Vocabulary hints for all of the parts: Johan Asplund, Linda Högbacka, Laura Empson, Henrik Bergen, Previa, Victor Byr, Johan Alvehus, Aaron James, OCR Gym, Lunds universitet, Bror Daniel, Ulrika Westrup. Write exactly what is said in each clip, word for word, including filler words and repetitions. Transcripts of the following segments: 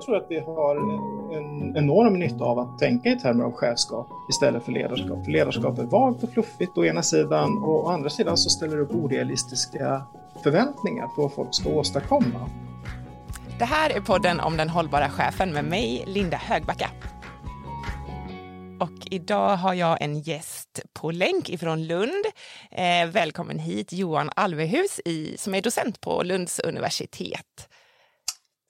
Jag tror att vi har en enorm nytta av att tänka i termer av chefskap istället för ledarskap. För ledarskap är vagt och fluffigt å ena sidan, och å andra sidan så ställer det upp orealistiska förväntningar på vad folk ska åstadkomma. Det här är podden om den hållbara chefen med mig, Linda Högbacka. Och idag har jag en gäst på länk ifrån Lund. Eh, välkommen hit Johan Alvehus i, som är docent på Lunds universitet.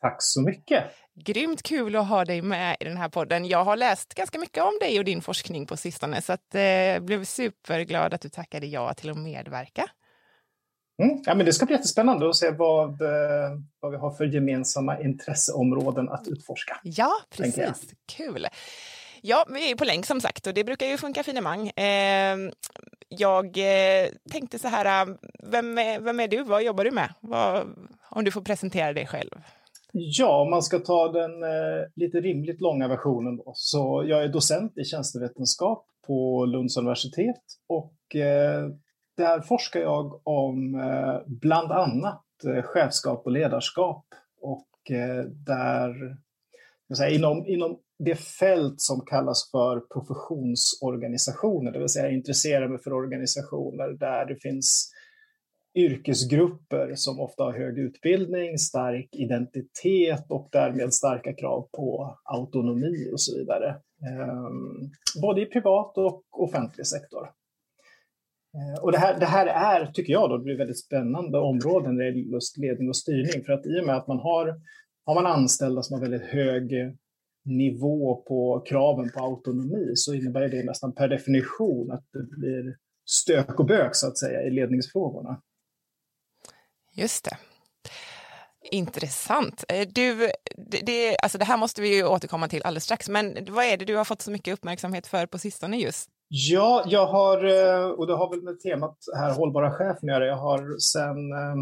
Tack så mycket. Grymt kul att ha dig med i den här podden. Jag har läst ganska mycket om dig och din forskning på sistone, så att, eh, jag blev superglad att du tackade ja till att medverka. Mm. Ja, men det ska bli jättespännande att se vad, vad vi har för gemensamma intresseområden att utforska. Ja, precis. Kul. Ja, vi är på länk som sagt och det brukar ju funka finemang. Eh, jag tänkte så här, vem är, vem är du? Vad jobbar du med? Vad, om du får presentera dig själv. Ja, om man ska ta den eh, lite rimligt långa versionen då. Så jag är docent i tjänstevetenskap på Lunds universitet och eh, där forskar jag om eh, bland annat eh, chefskap och ledarskap och eh, där jag säga, inom, inom det fält som kallas för professionsorganisationer, det vill säga jag intresserar mig för organisationer där det finns yrkesgrupper som ofta har hög utbildning, stark identitet och därmed starka krav på autonomi och så vidare. Både i privat och offentlig sektor. Och det här, det här är, tycker jag, då, det blir väldigt spännande områden när det gäller just ledning och styrning. För att i och med att man har, har man anställda som har väldigt hög nivå på kraven på autonomi så innebär det nästan per definition att det blir stök och bök så att säga i ledningsfrågorna. Just det. Intressant. Du, det, det, alltså det här måste vi ju återkomma till alldeles strax, men vad är det du har fått så mycket uppmärksamhet för på sistone just? Ja, jag har, och det har väl med temat här hållbara chefen att göra, jag har sedan eh,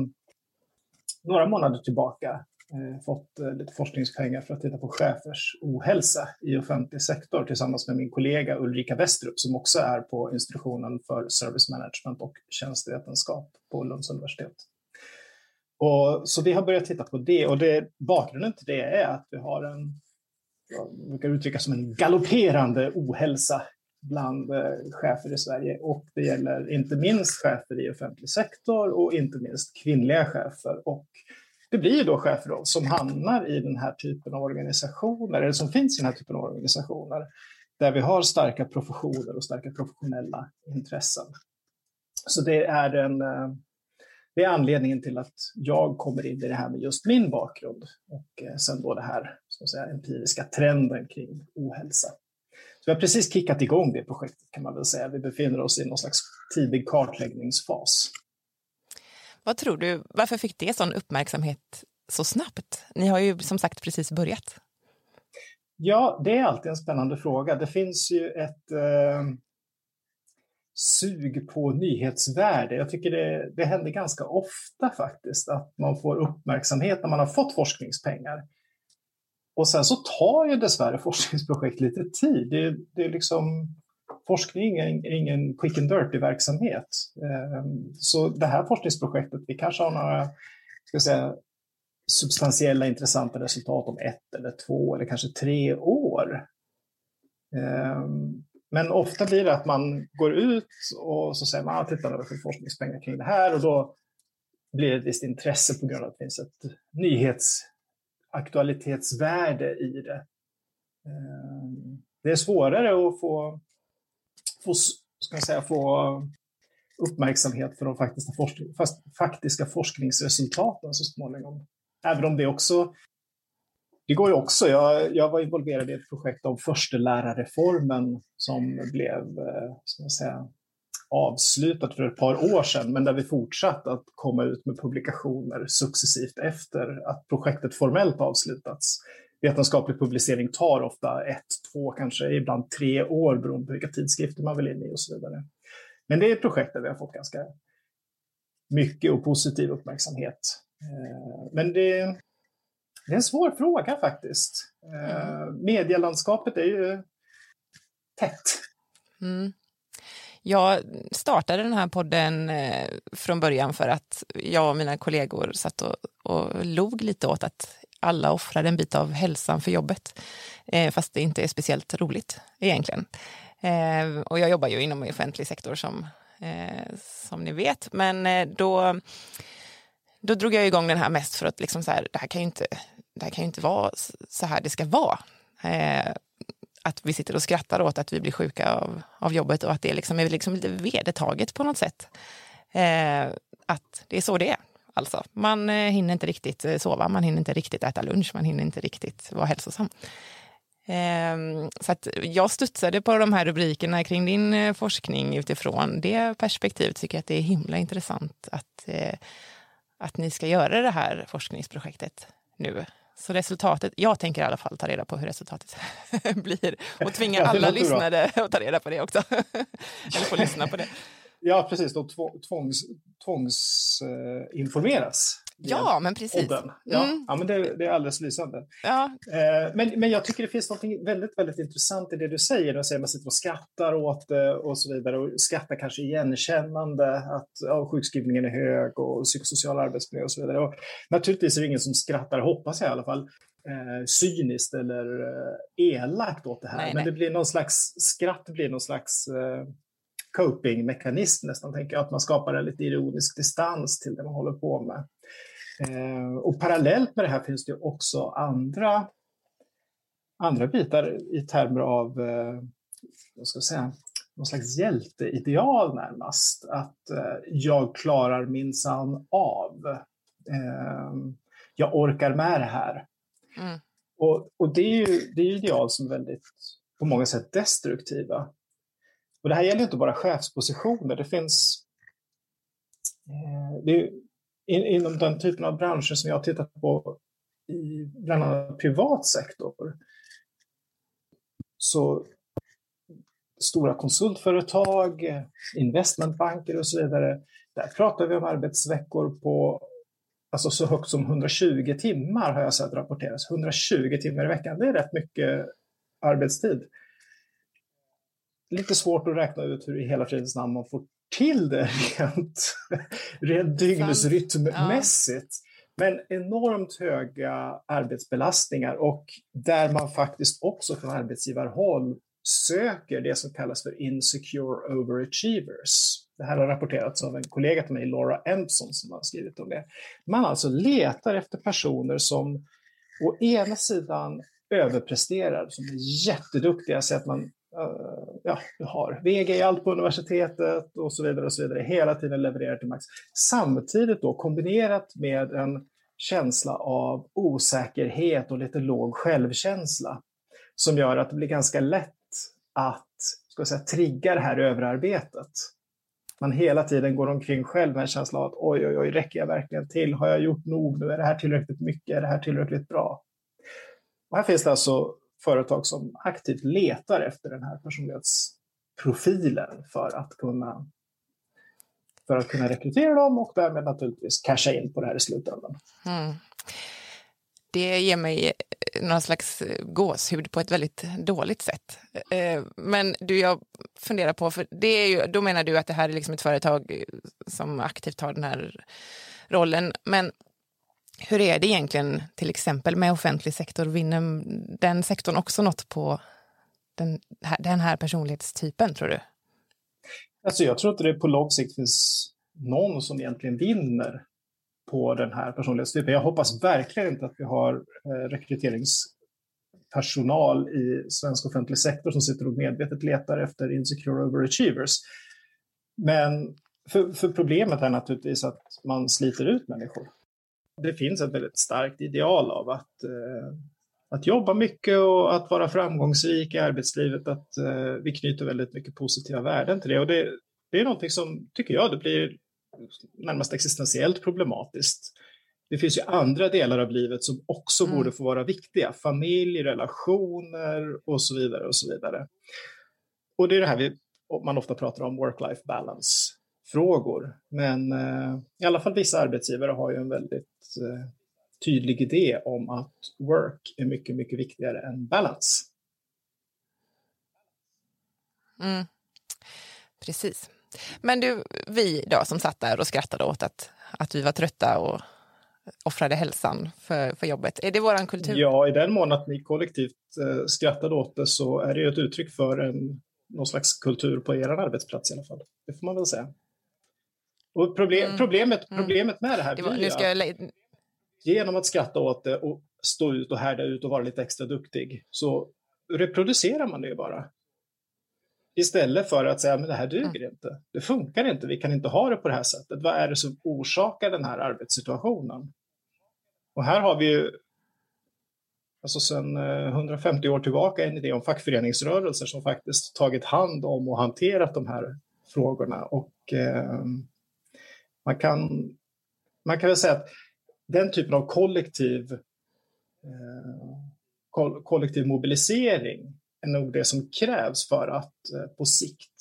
några månader tillbaka eh, fått lite forskningspengar för att titta på chefers ohälsa i offentlig sektor tillsammans med min kollega Ulrika Westrup som också är på institutionen för service management och tjänstevetenskap på Lunds universitet. Och, så vi har börjat titta på det och det, bakgrunden till det är att vi har en, jag brukar uttrycka som en galopperande ohälsa bland chefer i Sverige och det gäller inte minst chefer i offentlig sektor och inte minst kvinnliga chefer och det blir ju då chefer då som hamnar i den här typen av organisationer eller som finns i den här typen av organisationer där vi har starka professioner och starka professionella intressen. Så det är en det är anledningen till att jag kommer in i det här med just min bakgrund och sen då det här så att säga empiriska trenden kring ohälsa. Vi har precis kickat igång det projektet kan man väl säga. Vi befinner oss i någon slags tidig kartläggningsfas. Vad tror du, varför fick det sån uppmärksamhet så snabbt? Ni har ju som sagt precis börjat. Ja, det är alltid en spännande fråga. Det finns ju ett eh, sug på nyhetsvärde. Jag tycker det, det händer ganska ofta faktiskt att man får uppmärksamhet när man har fått forskningspengar. Och sen så tar ju dessvärre forskningsprojekt lite tid. Det, det är liksom, forskning är ingen quick and dirty verksamhet. Så det här forskningsprojektet, vi kanske har några ska jag säga, substantiella intressanta resultat om ett eller två eller kanske tre år. Men ofta blir det att man går ut och så säger man, titta vad det är för forskningspengar kring det här. Och då blir det ett visst intresse på grund av att det finns ett nyhets... aktualitetsvärde i det. Det är svårare att få, få, ska jag säga, få uppmärksamhet för de faktiska, forskning, faktiska forskningsresultaten så småningom. Även om det också, det går ju också, jag, jag var involverad i ett projekt om förstelärarreformen som blev, ska jag säga, avslutat för ett par år sedan men där vi fortsatt att komma ut med publikationer successivt efter att projektet formellt avslutats. Vetenskaplig publicering tar ofta ett, två, kanske ibland tre år beroende på vilka tidskrifter man vill in i och så vidare. Men det är ett projekt där vi har fått ganska mycket och positiv uppmärksamhet. Men det, det är en svår fråga faktiskt. Medielandskapet är ju tätt. Mm. Jag startade den här podden från början för att jag och mina kollegor satt och, och log lite åt att alla offrade en bit av hälsan för jobbet. Eh, fast det inte är speciellt roligt egentligen. Eh, och jag jobbar ju inom offentlig sektor som, eh, som ni vet. Men eh, då, då drog jag igång den här mest för att liksom så här, det här kan ju inte, det här kan ju inte vara så här det ska vara. Eh, att vi sitter och skrattar åt att vi blir sjuka av, av jobbet och att det liksom är liksom lite vedertaget på något sätt. Eh, att det är så det är. Alltså, man hinner inte riktigt sova, man hinner inte riktigt äta lunch, man hinner inte riktigt vara hälsosam. Ehm, så att jag studsade på de här rubrikerna kring din forskning utifrån det perspektivet. Tycker jag att det är himla intressant att, eh, att ni ska göra det här forskningsprojektet nu. Så resultatet, jag tänker i alla fall ta reda på hur resultatet blir och tvinga alla lyssnare att ta reda på det också. Eller få lyssna på det. Ja, precis. Då tvångs, tvångsinformeras. Eh, ja, men precis. Mm. Ja, ja, men det, det är alldeles lysande. Ja. Eh, men, men jag tycker det finns något väldigt, väldigt intressant i det du säger. Du säger att man sitter och skrattar åt det och så vidare. Och skrattar kanske igenkännande att ja, sjukskrivningen är hög och psykosocial arbetsmiljö och så vidare. Och naturligtvis är det ingen som skrattar, hoppas jag i alla fall, eh, cyniskt eller eh, elakt åt det här. Nej, men nej. Det blir någon slags, skratt blir någon slags... Eh, copingmekanism nästan, tänker jag, att man skapar en lite ironisk distans till det man håller på med. Eh, och parallellt med det här finns det också andra, andra bitar i termer av eh, jag ska säga, någon slags hjälteideal närmast. Att eh, jag klarar minsann av. Eh, jag orkar med det här. Mm. Och, och det är ju det är ideal som är väldigt på många sätt destruktiva. Och det här gäller inte bara chefspositioner. Det finns eh, det är, in, inom den typen av branscher som jag har tittat på i bland annat privat sektor. Så stora konsultföretag, investmentbanker och så vidare. Där pratar vi om arbetsveckor på alltså så högt som hundratjugo timmar har jag sett rapporteras. hundratjugo timmar i veckan, det är rätt mycket arbetstid. Lite svårt att räkna ut hur i hela fridens namn man får till det rent, rent dygnsrytmmässigt. Ja. Men enormt höga arbetsbelastningar och där man faktiskt också från arbetsgivarhåll söker det som kallas för insecure overachievers. Det här har rapporterats av en kollega till mig, Laura Empson, som har skrivit om det. Man alltså letar efter personer som å ena sidan överpresterar, som är jätteduktiga så att man ja, du har V G i allt på universitetet och så vidare och så vidare. Hela tiden levererar till max. Samtidigt då kombinerat med en känsla av osäkerhet och lite låg självkänsla som gör att det blir ganska lätt att, ska jag säga, trigga det här överarbetet. Man hela tiden går omkring själv med en känsla av att oj, oj, oj, räcker jag verkligen till? Har jag gjort nog nu? Är det här tillräckligt mycket? Är det här tillräckligt bra? Och här finns det alltså företag som aktivt letar efter den här personlighetsprofilen för att kunna för att kunna rekrytera dem och därmed naturligtvis casha in på det här i slutändan. Mm. Det ger mig någon slags gåshud på ett väldigt dåligt sätt. Men du, jag funderar på, för det är ju, då menar du att det här är liksom ett företag som aktivt har den här rollen, men hur är det egentligen till exempel med offentlig sektor? Vinner den sektorn också något på den här, den här personlighetstypen, tror du? Alltså jag tror att det på lång sikt finns någon som egentligen vinner på den här personlighetstypen. Jag hoppas verkligen inte att vi har rekryteringspersonal i svensk offentlig sektor som sitter och medvetet letar efter insecure overachievers. Men för, för problemet är naturligtvis att man sliter ut människor. Det finns ett väldigt starkt ideal av att, eh, att jobba mycket och att vara framgångsrik i arbetslivet. Att eh, vi knyter väldigt mycket positiva värden till det. Och det, det är någonting som, tycker jag, det blir närmast existentiellt problematiskt. Det finns ju andra delar av livet som också mm. borde få vara viktiga. Familj, relationer och så vidare och så vidare. Och det är det här vi, man ofta pratar om, work-life balance. Frågor, men eh, i alla fall vissa arbetsgivare har ju en väldigt eh, tydlig idé om att work är mycket, mycket viktigare än balance. Mm. Precis. Men du, vi då som satt där och skrattade åt att, att vi var trötta och offrade hälsan för, för jobbet. Är det våran kultur? Ja, i den mån att ni kollektivt eh, skrattade åt det, så är det ju ett uttryck för en, någon slags kultur på er arbetsplats i alla fall. Det får man väl säga. Och problem, mm. problemet, problemet mm. med det här det var, nu ska jag... att genom att skratta åt det och stå ut och härda ut och vara lite extra duktig, så reproducerar man det ju bara. Istället för att säga, men det här duger mm. inte. Det funkar inte, vi kan inte ha det på det här sättet. Vad är det som orsakar den här arbetssituationen? Och här har vi ju alltså sedan hundrafemtio år tillbaka en idé om fackföreningsrörelser som faktiskt tagit hand om och hanterat de här frågorna. Och eh, man kan, man kan väl säga att den typen av kollektiv, eh, koll- kollektiv mobilisering är nog det som krävs för att eh, på sikt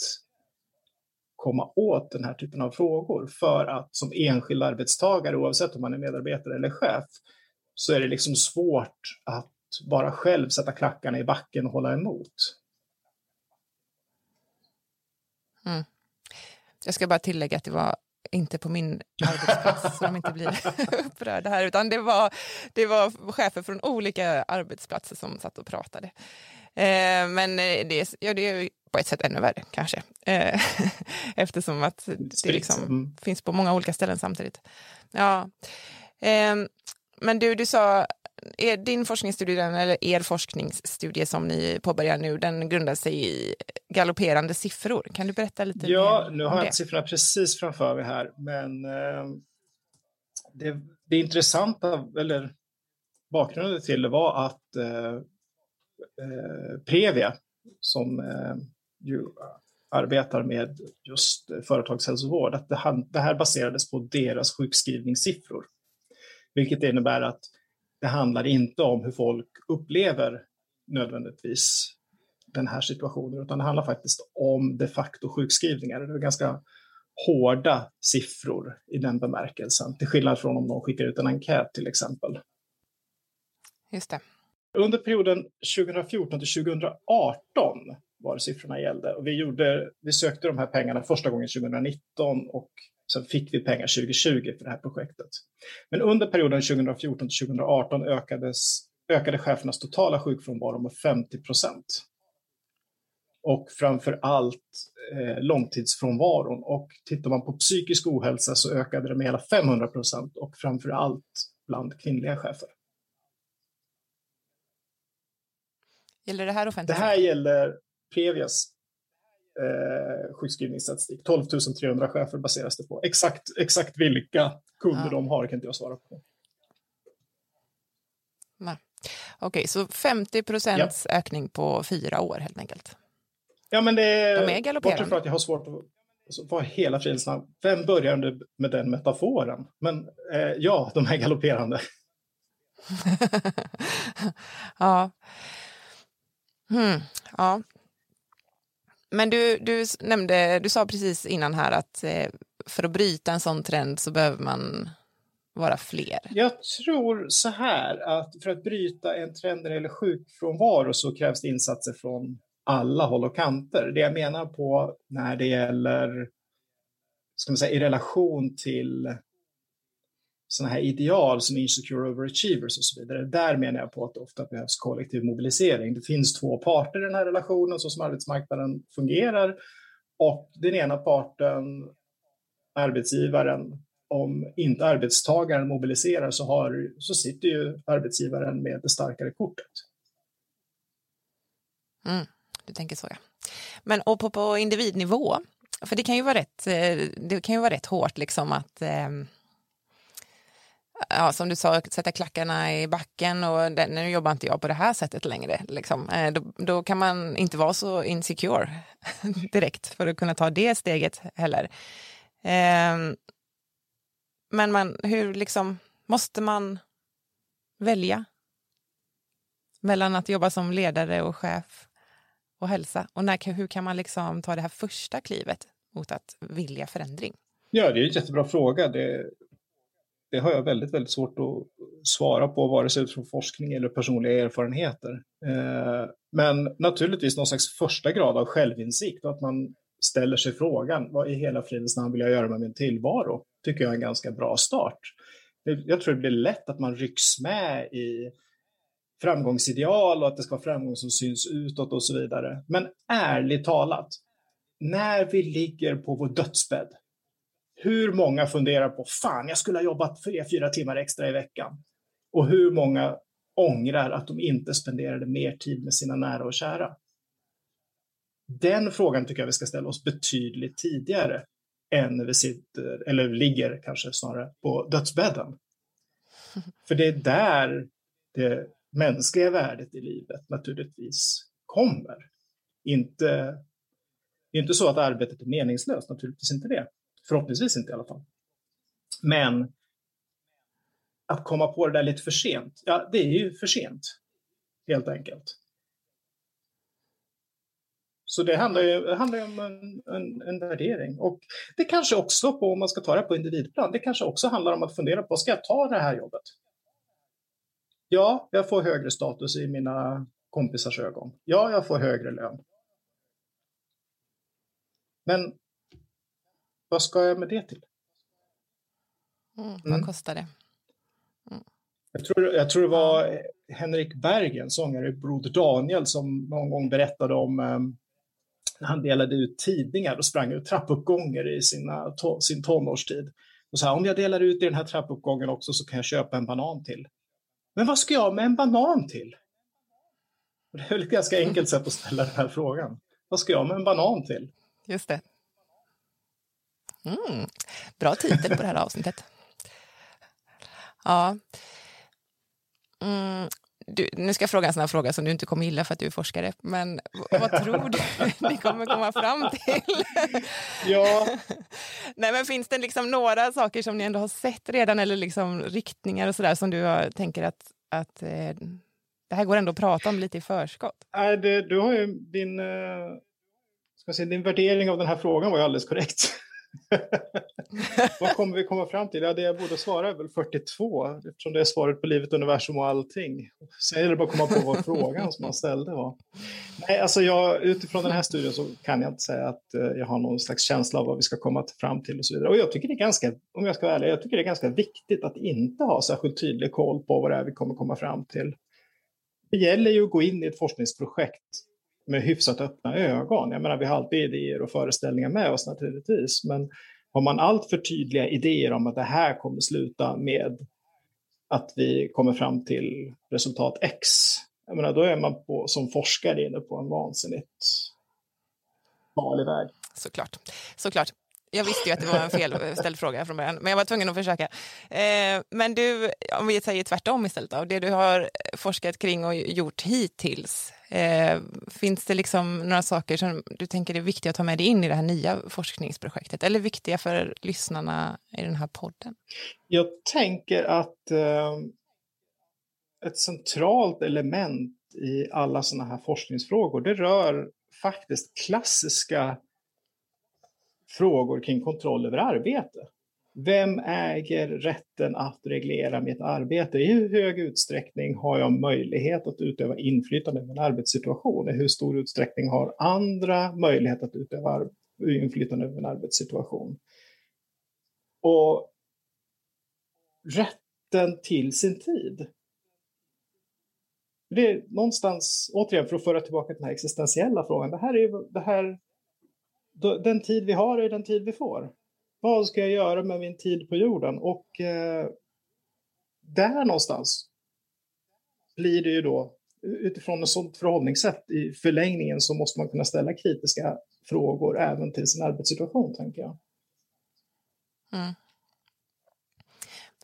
komma åt den här typen av frågor. För att som enskild arbetstagare, oavsett om man är medarbetare eller chef, så är det liksom svårt att bara själv sätta klackarna i backen och hålla emot. Mm. Jag ska bara tillägga att det var inte på min arbetsplats så de inte blir upprörda här, utan det var, det var chefer från olika arbetsplatser som satt och pratade. Eh, men det, ja, det är på ett sätt ännu värre kanske. Eh, eftersom att det liksom mm. finns på många olika ställen samtidigt. Ja. Eh, men du, du sa, är din forskningsstudie eller er forskningsstudie som ni påbörjar nu, den grundar sig i galopperande siffror. Kan du berätta lite ja, mer om det? Ja, nu har jag inte siffrorna precis framför mig här, men eh, det, det intressanta, eller bakgrunden till det var att eh, Eh, Previa som eh, ju arbetar med just företagshälsovård, att det, han, det här baserades på deras sjukskrivningssiffror, vilket innebär att det handlar inte om hur folk upplever nödvändigtvis den här situationen, utan det handlar faktiskt om de facto sjukskrivningar. Det är ganska hårda siffror i den bemärkelsen, till skillnad från om någon skickar ut en enkät till exempel. Just det. Under perioden tjugofjorton till tjugoarton var siffrorna gällde. Och vi, gjorde, vi sökte de här pengarna första gången tjugonitton och sen fick vi pengar tjugotjugo för det här projektet. Men under perioden tjugofjorton till tjugoarton ökades, ökade chefernas totala sjukfrånvaro med femtio procent. Och framför allt eh, långtidsfrånvaron. Och tittar man på psykisk ohälsa så ökade det med hela femhundra procent och framför allt bland kvinnliga chefer. Gäller det här offentligt? Det här gäller Previas eh, sjukskrivningsstatistik. tolv tusen trehundra chefer baseras det på. Exakt, exakt vilka kunder ja. de har kan inte jag svara på. Okej, okay, så femtio procent ja. ökning på fyra år helt enkelt. Ja, men det är, de är galopperande. Bortifrån att jag har svårt att alltså, vara hela frilsnamn. Vem började med den metaforen? Men eh, ja, de är galopperande. ja. Mm, ja. Men du, du nämnde, du sa precis innan här att för att bryta en sån trend så behöver man vara fler. Jag tror så här att för att bryta en trend eller sjukfrånvaro så krävs det insatser från alla håll och kanter. Det jag menar på när det gäller, ska man säga, i relation till sådana här ideal som insecure overachievers och så vidare. Där menar jag på att det ofta behövs kollektiv mobilisering. Det finns två parter i den här relationen så som arbetsmarknaden fungerar. Och den ena parten, arbetsgivaren, om inte arbetstagaren mobiliserar så, har, så sitter ju arbetsgivaren med det starkare kortet. Mm, du tänker så, ja. Men och på, på individnivå, för det kan ju vara rätt, det kan ju vara rätt hårt liksom att... Eh, Ja, som du sa, sätta klackarna i backen och den, nu jobbar inte jag på det här sättet längre. Liksom. Då, då kan man inte vara så insecure direkt för att kunna ta det steget heller. Eh, men man, hur liksom, måste man välja mellan att jobba som ledare och chef och hälsa? Och när, hur kan man liksom ta det här första klivet mot att vilja förändring? Ja, det är en jättebra fråga. Det Det har jag väldigt, väldigt svårt att svara på, vare sig utifrån forskning eller personliga erfarenheter. Men naturligtvis någon slags första grad av självinsikt och att man ställer sig frågan, vad i hela fridens namn vill jag göra med min tillvaro? Tycker jag är en ganska bra start. jag tror det blir lätt att man rycks med i framgångsideal och att det ska vara framgång som syns utåt och så vidare. Men ärligt talat, när vi ligger på vår dödsbädd, hur många funderar på, fan jag skulle ha jobbat tre, fyra timmar extra i veckan? Och hur många ångrar att de inte spenderade mer tid med sina nära och kära? Den frågan tycker jag vi ska ställa oss betydligt tidigare än när vi sitter, eller ligger kanske snarare, på dödsbädden. För det är där det mänskliga värdet i livet naturligtvis kommer. Inte, inte så att arbetet är meningslöst, naturligtvis inte det. Förhoppningsvis inte i alla fall. Men att komma på det där lite för sent, ja det är ju för sent, helt enkelt. Så det handlar ju, det handlar ju om en, en, en värdering. Och det kanske också, på, om man ska ta det på individplan, det kanske också handlar om att fundera på, ska jag ta det här jobbet? Ja, jag får högre status i mina kompisars ögon. Ja, jag får högre lön. Men vad ska jag med det till? Mm, vad kostar det? Mm. Jag tror, jag tror det var Henrik Bergen, sångare i Bror Daniel, som någon gång berättade om um, när han delade ut tidningar och sprang ut trappuppgångar i sina, to, sin tonårstid. Och så här, om jag delar ut i den här trappuppgången också så kan jag köpa en banan till. Men vad ska jag med en banan till? Och det är väl ett ganska enkelt sätt att ställa den här frågan. Vad ska jag med en banan till? Just det. Mm. Bra titel på det här avsnittet. Ja. Mm. Du, nu ska jag fråga en sån här fråga som du inte kommer gilla för att du är forskare. Men vad tror du ni kommer komma fram till? Ja. Nej, men finns det liksom några saker som ni ändå har sett redan, eller liksom riktningar och sådär som du har, tänker att, att eh, det här går ändå att prata om lite i förskott? Nej, det, du har ju din, eh, ska jag säga, din värdering av den här frågan var ju alldeles korrekt. Vad kommer vi komma fram till? Ja, det jag borde svara är väl fyrtiotvå, eftersom det är svaret på livet, universum och allting. Sen är det bara att komma på vad frågan som man ställde var. Nej, alltså jag, utifrån den här studien så kan jag inte säga att jag har någon slags känsla av vad vi ska komma fram till och så vidare. Och jag tycker det är ganska, om jag ska vara ärlig, jag tycker det är ganska viktigt att inte ha särskilt tydlig koll på vad det är vi kommer komma fram till. Det gäller ju att gå in i ett forskningsprojekt med hyfsat öppna ögon. Jag menar, vi har alltid idéer och föreställningar med oss naturligtvis. Men har man allt för tydliga idéer om att det här kommer sluta med att vi kommer fram till resultat X. Jag menar, då är man på, som forskare inne på en vansinnigt farlig väg. Såklart, såklart. Jag visste ju att det var en felställd fråga från början, men jag var tvungen att försöka. Eh, men du, om vi säger tvärtom istället då, det du har forskat kring och gjort hittills, eh, finns det liksom några saker som du tänker är viktiga att ta med dig in i det här nya forskningsprojektet, eller viktiga för lyssnarna i den här podden? Jag tänker att eh, ett centralt element i alla sådana här forskningsfrågor, det rör faktiskt klassiska frågor kring kontroll över arbete. Vem äger rätten att reglera mitt arbete? I hur hög utsträckning har jag möjlighet att utöva inflytande över min arbetssituation? I hur stor utsträckning har andra möjlighet att utöva inflytande över min arbetssituation? Och rätten till sin tid. Det är någonstans, återigen för att föra tillbaka den här existentiella frågan. Det här är ju, det här den tid vi har är den tid vi får. Vad ska jag göra med min tid på jorden? Och eh, där någonstans blir det ju då, utifrån ett sådant förhållningssätt i förlängningen, så måste man kunna ställa kritiska frågor även till sin arbetssituation, tänker jag. Mm.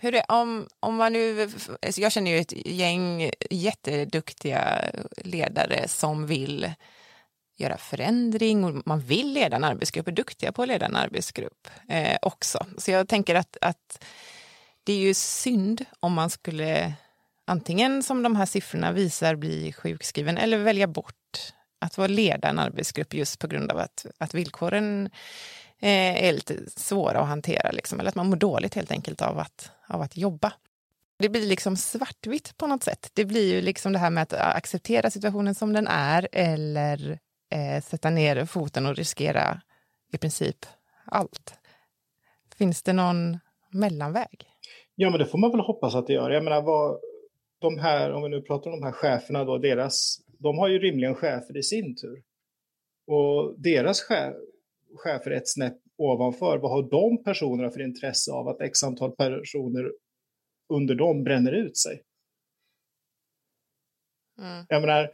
Hur är, om, om man nu, alltså jag känner ju ett gäng jätteduktiga ledare som vill göra förändring, och man vill leda en arbetsgrupp, är duktiga på att leda en arbetsgrupp eh, också. Så jag tänker att, att det är ju synd om man skulle antingen, som de här siffrorna visar, bli sjukskriven eller välja bort att vara leda en arbetsgrupp just på grund av att, att villkoren eh, är lite svåra att hantera liksom, eller att man mår dåligt helt enkelt av att, av att jobba. Det blir liksom svartvitt på något sätt. Det blir ju liksom det här med att acceptera situationen som den är, eller sätta ner foten och riskera i princip allt. Finns det någon mellanväg? Ja, men det får man väl hoppas att det gör. Jag menar, vad, de här, om vi nu pratar om de här cheferna då, deras, de har ju rimligen chefer i sin tur. Och deras chef, chefer ett snäpp ovanför, vad har de personerna för intresse av att x antal personer under dem bränner ut sig? Mm. Jag menar,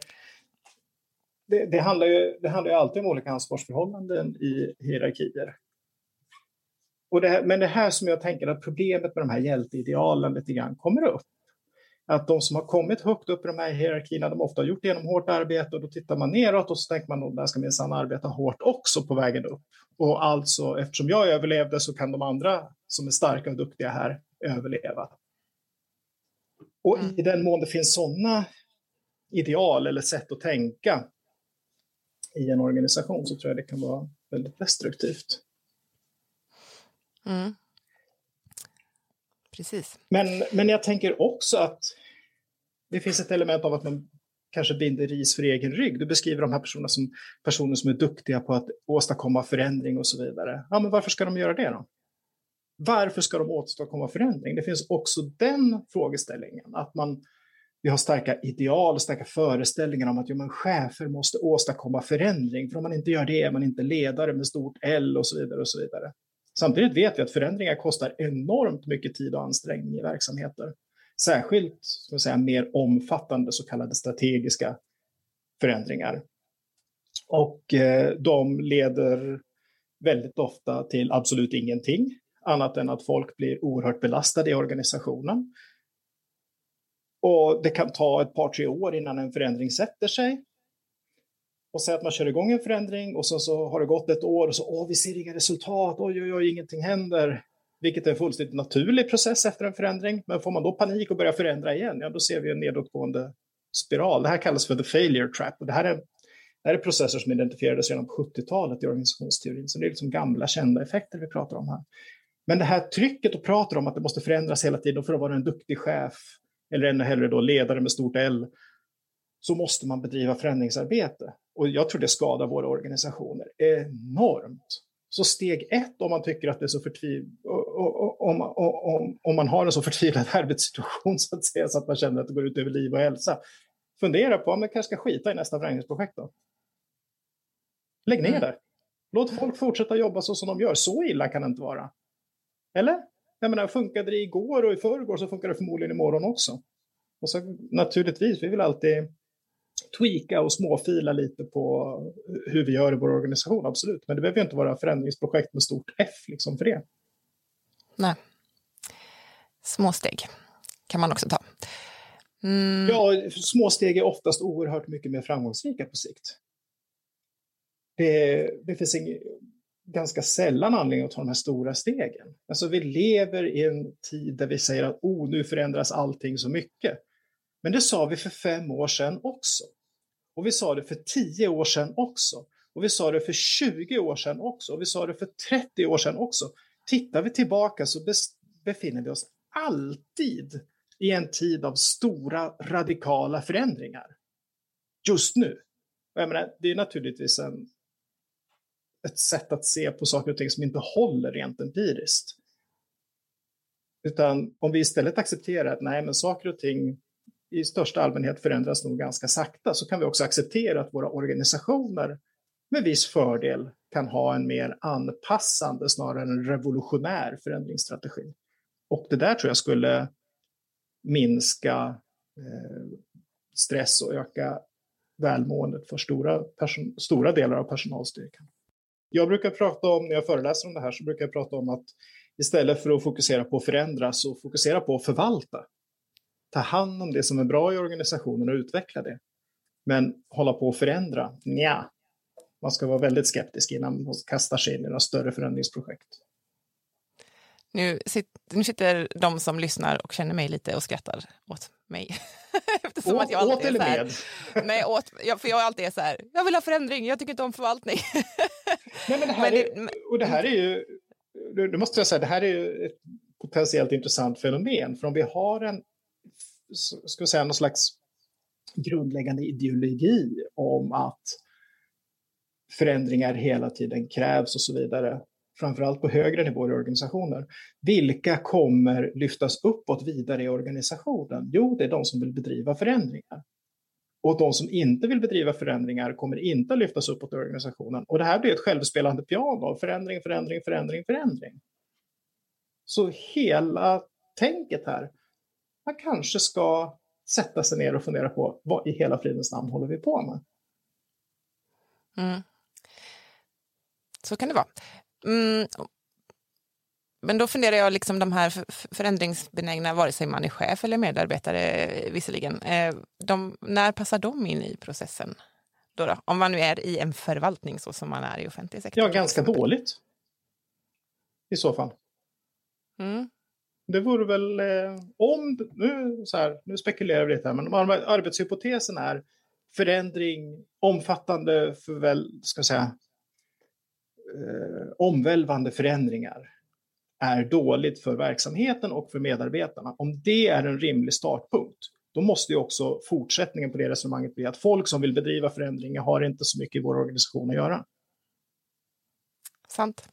det, det, handlar ju, det handlar ju alltid om olika ansvarsförhållanden i hierarkier. Och det här, men det här som jag tänker att problemet med de här hjälteidealen lite grann kommer upp. Att de som har kommit högt upp i de här hierarkierna, de ofta har gjort genom hårt arbete, och då tittar man neråt och så tänker man att där ska minsann arbeta hårt också på vägen upp. Och alltså, eftersom jag överlevde så kan de andra som är starka och duktiga här överleva. Och i den mån det finns sådana ideal eller sätt att tänka i en organisation, så tror jag det kan vara väldigt destruktivt. Mm. Precis. Men, men jag tänker också att det finns ett element av att man kanske binder ris för egen rygg. Du beskriver de här personerna som personer som är duktiga på att åstadkomma förändring och så vidare. Ja, men varför ska de göra det då? Varför ska de åstadkomma förändring? Det finns också den frågeställningen, att man, vi har starka ideal, starka föreställningar om att ja, men chefer måste åstadkomma förändring, för om man inte gör det är man inte ledare med stort L och så vidare och så vidare. Samtidigt vet vi att förändringar kostar enormt mycket tid och ansträngning i verksamheter. Särskilt, ska jag säga, mer omfattande så kallade strategiska förändringar. Och eh, de leder väldigt ofta till absolut ingenting. Annat än att folk blir oerhört belastade i organisationen. Och det kan ta ett par, tre år innan en förändring sätter sig. Och säg att man kör igång en förändring och sen så har det gått ett år och så åh, vi ser inga resultat, oj oj oj, ingenting händer. Vilket är en fullständigt naturlig process efter en förändring. Men får man då panik och börjar förändra igen, ja, då ser vi en nedåtgående spiral. Det här kallas för the failure trap. Och det, här är, det här är processer som identifierades redan på sjuttiotalet i organisationsteorin. Så det är liksom gamla kända effekter vi pratar om här. Men det här trycket och pratar om att det måste förändras hela tiden för att vara en duktig chef, eller ännu hellre då ledare med stort L, så måste man bedriva förändringsarbete. Och jag tror det skadar våra organisationer enormt. Så steg ett, om man tycker att det är så förtvivl... Om, om, om man har en så förtvivlad arbetssituation så att säga, så att man känner att det går ut över liv och hälsa. Fundera på om man kanske ska skita i nästa förändringsprojekt då. Lägg ner det. Låt folk fortsätta jobba så som de gör. Så illa kan det inte vara. Eller? Jag menar, funkade det igår och i förrgår så funkar det förmodligen imorgon också. Och så naturligtvis, vi vill alltid tweaka och småfila lite på hur vi gör i vår organisation, absolut. Men det behöver ju inte vara förändringsprojekt med stort F liksom för det. Nej. Små steg kan man också ta. Mm. Ja, små steg är oftast oerhört mycket mer framgångsrika på sikt. Det, det finns ingen, ganska sällan anledning att ta de här stora stegen. Alltså vi lever i en tid där vi säger att oh, nu förändras allting så mycket. Men det sa vi för fem år sedan också. Och vi sa det för tio år sedan också. Och vi sa det för tjugo år sedan också. Och vi sa det för trettio år sedan också. Tittar vi tillbaka så befinner vi oss alltid i en tid av stora radikala förändringar. Just nu. Och jag menar, det är naturligtvis en, ett sätt att se på saker och ting som inte håller rent empiriskt. Utan om vi istället accepterar att nej, men saker och ting i största allmänhet förändras nog ganska sakta, så kan vi också acceptera att våra organisationer med viss fördel kan ha en mer anpassande snarare än en revolutionär förändringsstrategi. Och det där tror jag skulle minska eh, stress och öka välmåendet för stora, person- stora delar av personalstyrkan. Jag brukar prata om, när jag föreläser om det här så brukar jag prata om att istället för att fokusera på att förändra så fokusera på att förvalta. Ta hand om det som är bra i organisationen och utveckla det. Men hålla på att förändra, nja. Man ska vara väldigt skeptisk innan man kastar sig in i några större förändringsprojekt. Nu sitter, nu sitter de som lyssnar och känner mig lite och skrattar åt mig. Eftersom åt, att jag alltid är så här, nej, åt, jag, för jag alltid är så här, jag vill ha förändring, jag tycker inte om förvaltning. Nej, men det här men det, är, och det här är ju, du måste jag säga, det här är ju ett potentiellt intressant fenomen. För om vi har en ska jag säga, någon slags grundläggande ideologi om att förändringar hela tiden krävs och så vidare framförallt på högre nivåer i organisationer. Vilka kommer lyftas uppåt vidare i organisationen? Jo, det är de som vill bedriva förändringar. Och de som inte vill bedriva förändringar kommer inte lyftas uppåt i organisationen. Och det här blir ett självspelande piano. Förändring, förändring, förändring, förändring. Så hela tänket här. Man kanske ska sätta sig ner och fundera på vad i hela fridens namn håller vi på med. Mm. Så kan det vara. Mm. Men då funderar jag liksom de här förändringsbenägna, vare sig man är chef eller medarbetare visserligen. De, när passar de in i processen? Då då? Om man nu är i en förvaltning så som man är i offentlig sektor. Ja, ganska dåligt. I så fall. Mm. Det vore väl, om, nu, så här, nu spekulerar vi lite här, men arbetshypotesen är förändring, omfattande, för väl, ska jag säga, eh, omvälvande förändringar är dåligt för verksamheten och för medarbetarna. Om det är en rimlig startpunkt, då måste ju också fortsättningen på det resonemanget bli att folk som vill bedriva förändringar har inte så mycket i vår organisation att göra. Sant.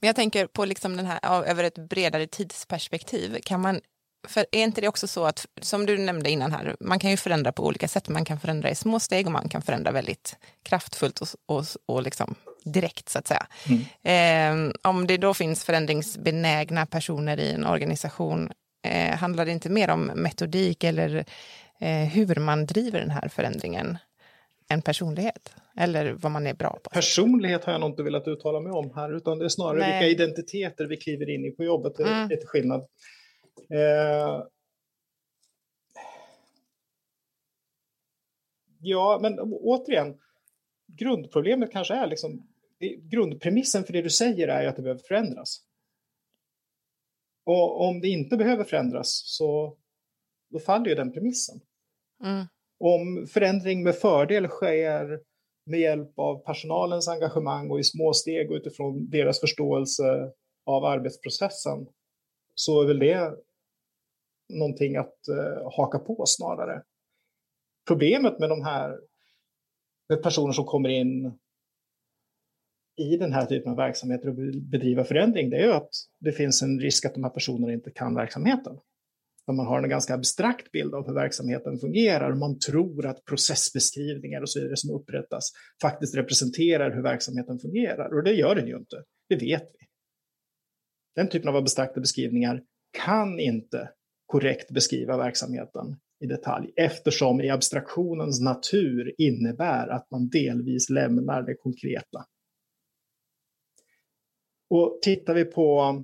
Men jag tänker på liksom den här, över ett bredare tidsperspektiv, kan man, för är inte det också så att, som du nämnde innan här, man kan ju förändra på olika sätt, man kan förändra i små steg och man kan förändra väldigt kraftfullt och, och, och liksom direkt så att säga. Mm. Eh, om det då finns förändringsbenägna personer i en organisation, eh, handlar det inte mer om metodik eller eh, hur man driver den här förändringen? En personlighet? Eller vad man är bra på? Personlighet har jag nog inte velat uttala mig om här, utan det är snarare Nej. vilka identiteter vi kliver in i på jobbet. Mm. Det är lite skillnad. Eh, ja, men återigen, grundproblemet kanske är liksom, grundpremissen för det du säger är att det behöver förändras. Och om det inte behöver förändras, så då faller ju den premissen. Mm. Om förändring med fördel sker med hjälp av personalens engagemang och i små steg och utifrån deras förståelse av arbetsprocessen, så är väl det någonting att eh, haka på snarare. Problemet med de här med personer som kommer in i den här typen av verksamheter och bedriva förändring, det är ju att det finns en risk att de här personerna inte kan verksamheten. Man har en ganska abstrakt bild av hur verksamheten fungerar. Man tror att processbeskrivningar och så vidare som upprättas faktiskt representerar hur verksamheten fungerar. Och det gör den ju inte. Det vet vi. Den typen av abstrakta beskrivningar kan inte korrekt beskriva verksamheten i detalj, eftersom i abstraktionens natur innebär att man delvis lämnar det konkreta. Och tittar vi på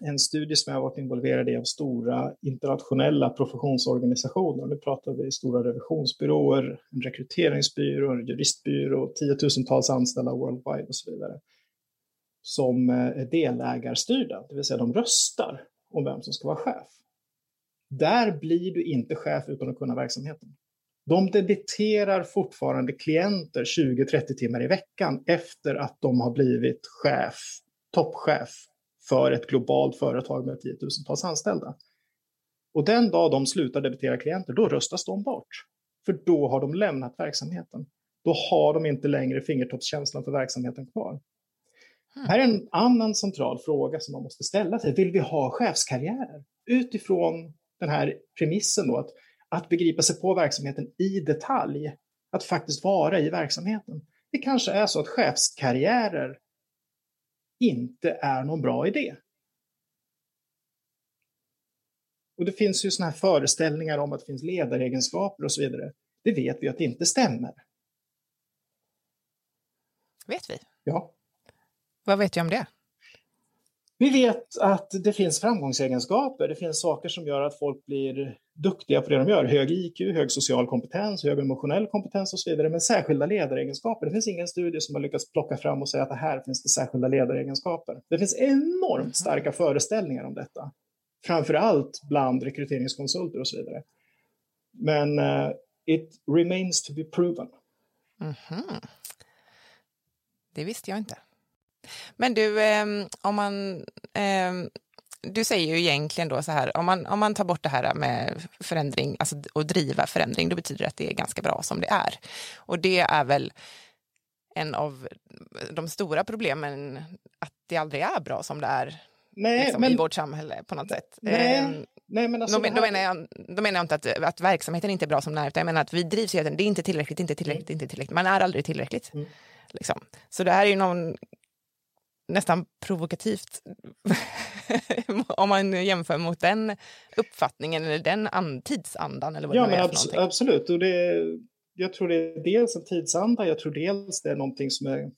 en studie som jag har varit involverad i av stora internationella professionsorganisationer. Nu pratar vi stora revisionsbyråer, en rekryteringsbyrå, en juristbyrå, tiotusentals anställda worldwide och så vidare. Som är delägarstyrda, det vill säga de röstar om vem som ska vara chef. Där blir du inte chef utan att kunna verksamheten. De debiterar fortfarande klienter tjugo till trettio timmar i veckan efter att de har blivit chef, toppchef för ett globalt företag med tiotusentals anställda. Och den dag de slutar debitera klienter, då röstas de bort. För då har de lämnat verksamheten. Då har de inte längre fingertoppskänslan för verksamheten kvar. Mm. Här är en annan central fråga som man måste ställa sig. Vill vi ha chefskarriärer? Utifrån den här premissen då, att, att begripa sig på verksamheten i detalj. Att faktiskt vara i verksamheten. Det kanske är så att chefskarriärer inte är någon bra idé. Och det finns ju såna här föreställningar om att det finns ledaregenskaper och så vidare. Det vet vi att det inte stämmer. Vet vi? Ja. Vad vet vi om det? Vi vet att det finns framgångsegenskaper. Det finns saker som gör att folk blir duktiga på det de gör. Hög I Q, hög social kompetens, hög emotionell kompetens och så vidare. Men särskilda ledaregenskaper. Det finns ingen studie som har lyckats plocka fram och säga att det här finns det särskilda ledaregenskaper. Det finns enormt starka föreställningar om detta. Framförallt bland rekryteringskonsulter och så vidare. Men uh, it remains to be proven. Mm-hmm. Det visste jag inte. Men du, om man, du säger ju egentligen då så här, om man, om man tar bort det här med förändring, alltså att driva förändring, då betyder det att det är ganska bra som det är. Och det är väl en av de stora problemen att det aldrig är bra som det är nej, liksom, men, i vårt samhälle på något sätt. Nej, nej, men alltså då, här... då, menar jag, då menar jag inte att, att verksamheten inte är bra som den är, utan jag menar att vi drivs i att det är inte tillräckligt, inte tillräckligt, inte tillräckligt. Man är aldrig tillräckligt. Mm. Liksom. Så det här är ju någon nästan provokativt om man jämför mot den uppfattningen eller den an- tidsandan eller vad ja, det men är för abs- någonting. Absolut, och det, jag tror det är dels en tidsanda, jag tror dels det är någonting som är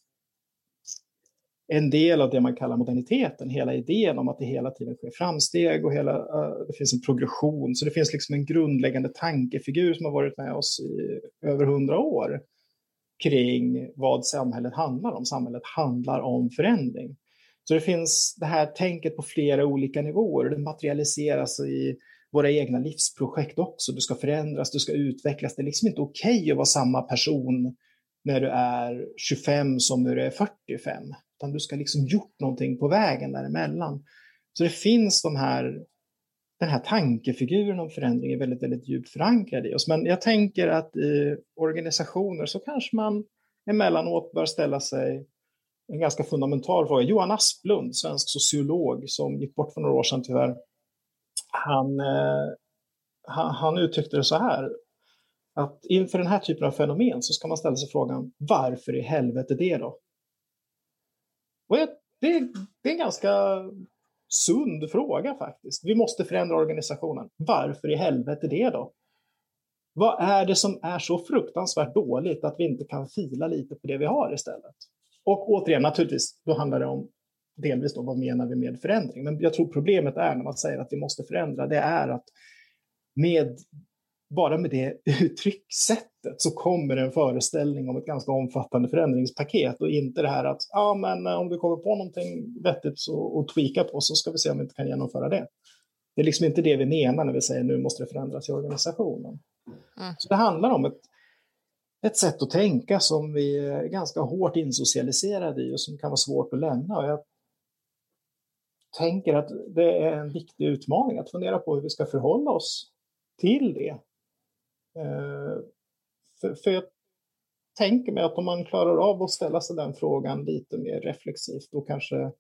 en del av det man kallar moderniteten, hela idén om att det hela tiden sker framsteg och hela, det finns en progression, så det finns liksom en grundläggande tankefigur som har varit med oss i över hundra år kring vad samhället handlar om. Samhället handlar om förändring. Så det finns det här tänket på flera olika nivåer. Det materialiseras i våra egna livsprojekt också. Du ska förändras, du ska utvecklas. Det är liksom inte okej att vara samma person när du är tjugofem som när du är fyrtiofem. Utan du ska liksom gjort någonting på vägen däremellan. Så det finns de här, den här tankefiguren om förändring är väldigt, väldigt djupt förankrad i oss. Men jag tänker att i organisationer så kanske man emellanåt bör ställa sig en ganska fundamental fråga. Johan Asplund, svensk sociolog som gick bort för några år sedan tyvärr. Han, han, han uttryckte det så här. Att inför den här typen av fenomen så ska man ställa sig frågan, varför i helvete det då? Och det, det är en ganska... sund fråga faktiskt. Vi måste förändra organisationen. Varför i helvete det då? Vad är det som är så fruktansvärt dåligt att vi inte kan fila lite på det vi har istället? Och återigen naturligtvis, då handlar det om delvis då vad menar vi med förändring. Men jag tror problemet är när man säger att vi måste förändra, det är att med, bara med det uttryckssättet så kommer en föreställning om ett ganska omfattande förändringspaket och inte det här att ah, men om vi kommer på någonting vettigt så, och tweakar på så ska vi se om vi inte kan genomföra det. Det är liksom inte det vi menar när vi säger nu måste det förändras i organisationen. Mm. Så det handlar om ett, ett sätt att tänka som vi är ganska hårt insocialiserade i och som kan vara svårt att lämna. Och jag tänker att det är en viktig utmaning att fundera på hur vi ska förhålla oss till det. Uh, för, för jag tänker mig att om man klarar av att ställa sig den frågan lite mer reflexivt och kanske